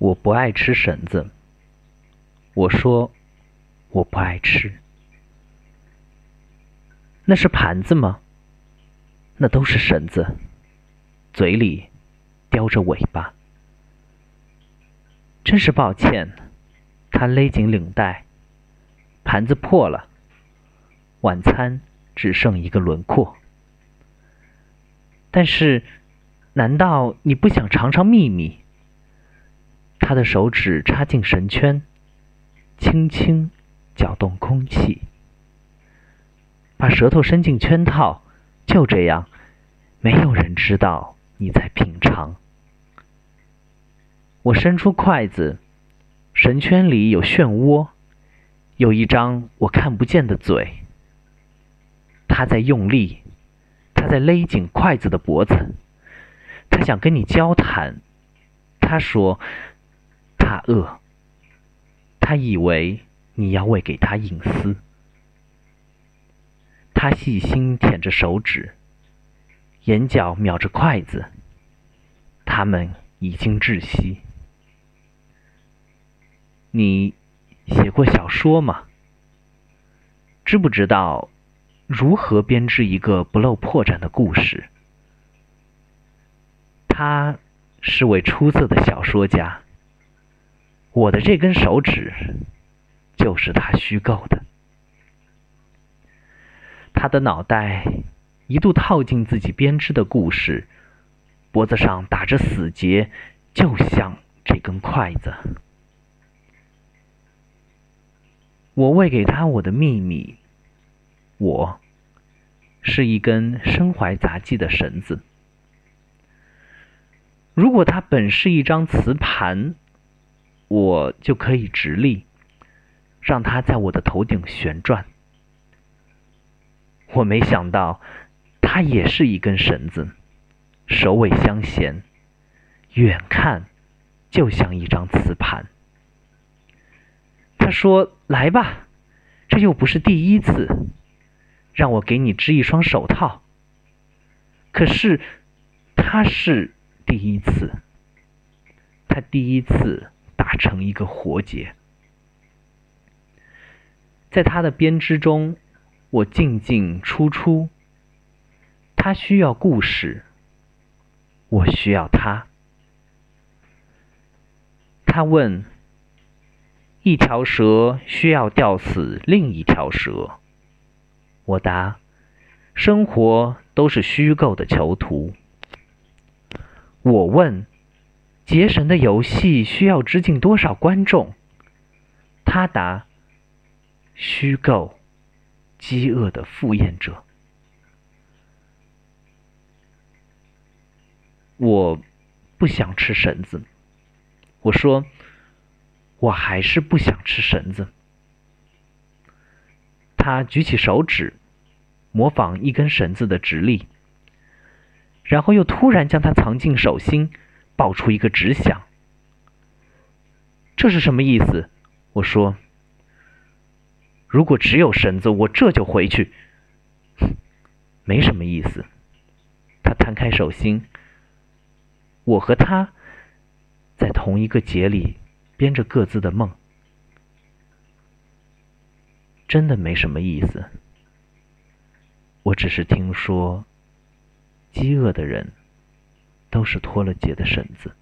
我不爱吃绳子。我说我不爱吃。那是盘子吗？那都是绳子，嘴里叼着尾巴。真是抱歉，他勒紧领带，盘子破了，晚餐只剩一个轮廓。但是，难道你不想尝尝秘密？他的手指插进绳圈，轻轻搅动空气，把舌头伸进圈套，就这样，没有人知道你在品尝。我伸出筷子，绳圈里有漩涡，有一张我看不见的嘴。他在用力，他在勒紧筷子的脖子，他想跟你交谈。他说他饿，他以为你要喂给他隐私。他细心舔着手指，眼角瞄着筷子，他们已经窒息。你写过小说吗？知不知道如何编织一个不露破绽的故事？他是位出色的小说家，我的这根手指就是他虚构的。他的脑袋一度套进自己编织的故事，脖子上打着死结，就像这根筷子。我喂给他我的秘密，我是一根身怀杂技的绳子。如果它本是一张瓷盘，我就可以直立，让它在我的头顶旋转。我没想到它也是一根绳子，首尾相衔，远看就像一张瓷盘。他说：“来吧，这又不是第一次，让我给你织一双手套。”可是他是第一次，他第一次打成一个活结。在他的编织中，我进进出出。他需要故事，我需要他。他问：一条蛇需要吊死另一条蛇。我答：生活都是虚构的囚徒。我问：结绳的游戏需要织进多少观众？他答：虚构，饥饿的赴宴者。我不想吃绳子。我说：我还是不想吃绳子。他举起手指，模仿一根绳子的直立，然后又突然将它藏进手心，爆出一个直响。这是什么意思？我说：如果只有绳子，我这就回去。没什么意思。他摊开手心，我和他在同一个结里编着各自的梦。真的没什么意思。我只是听说，饥饿的人都是脱了节的绳子。